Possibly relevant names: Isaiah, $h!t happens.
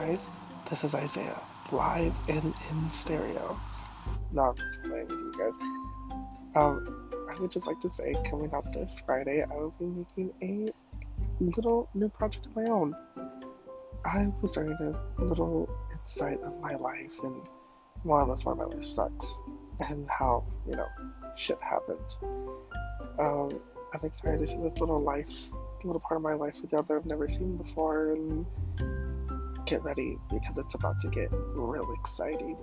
guys, this is Isaiah, live and in stereo. No, I'm just playing with you guys. I would just like to say, coming out this Friday, I will be making a little new project of my own. I was starting to have a little insight of my life and more or less why my life sucks and how, you know, shit happens. I'm excited to see this little life, little part of my life with y'all that I've never seen before, and get ready because it's about to get real exciting.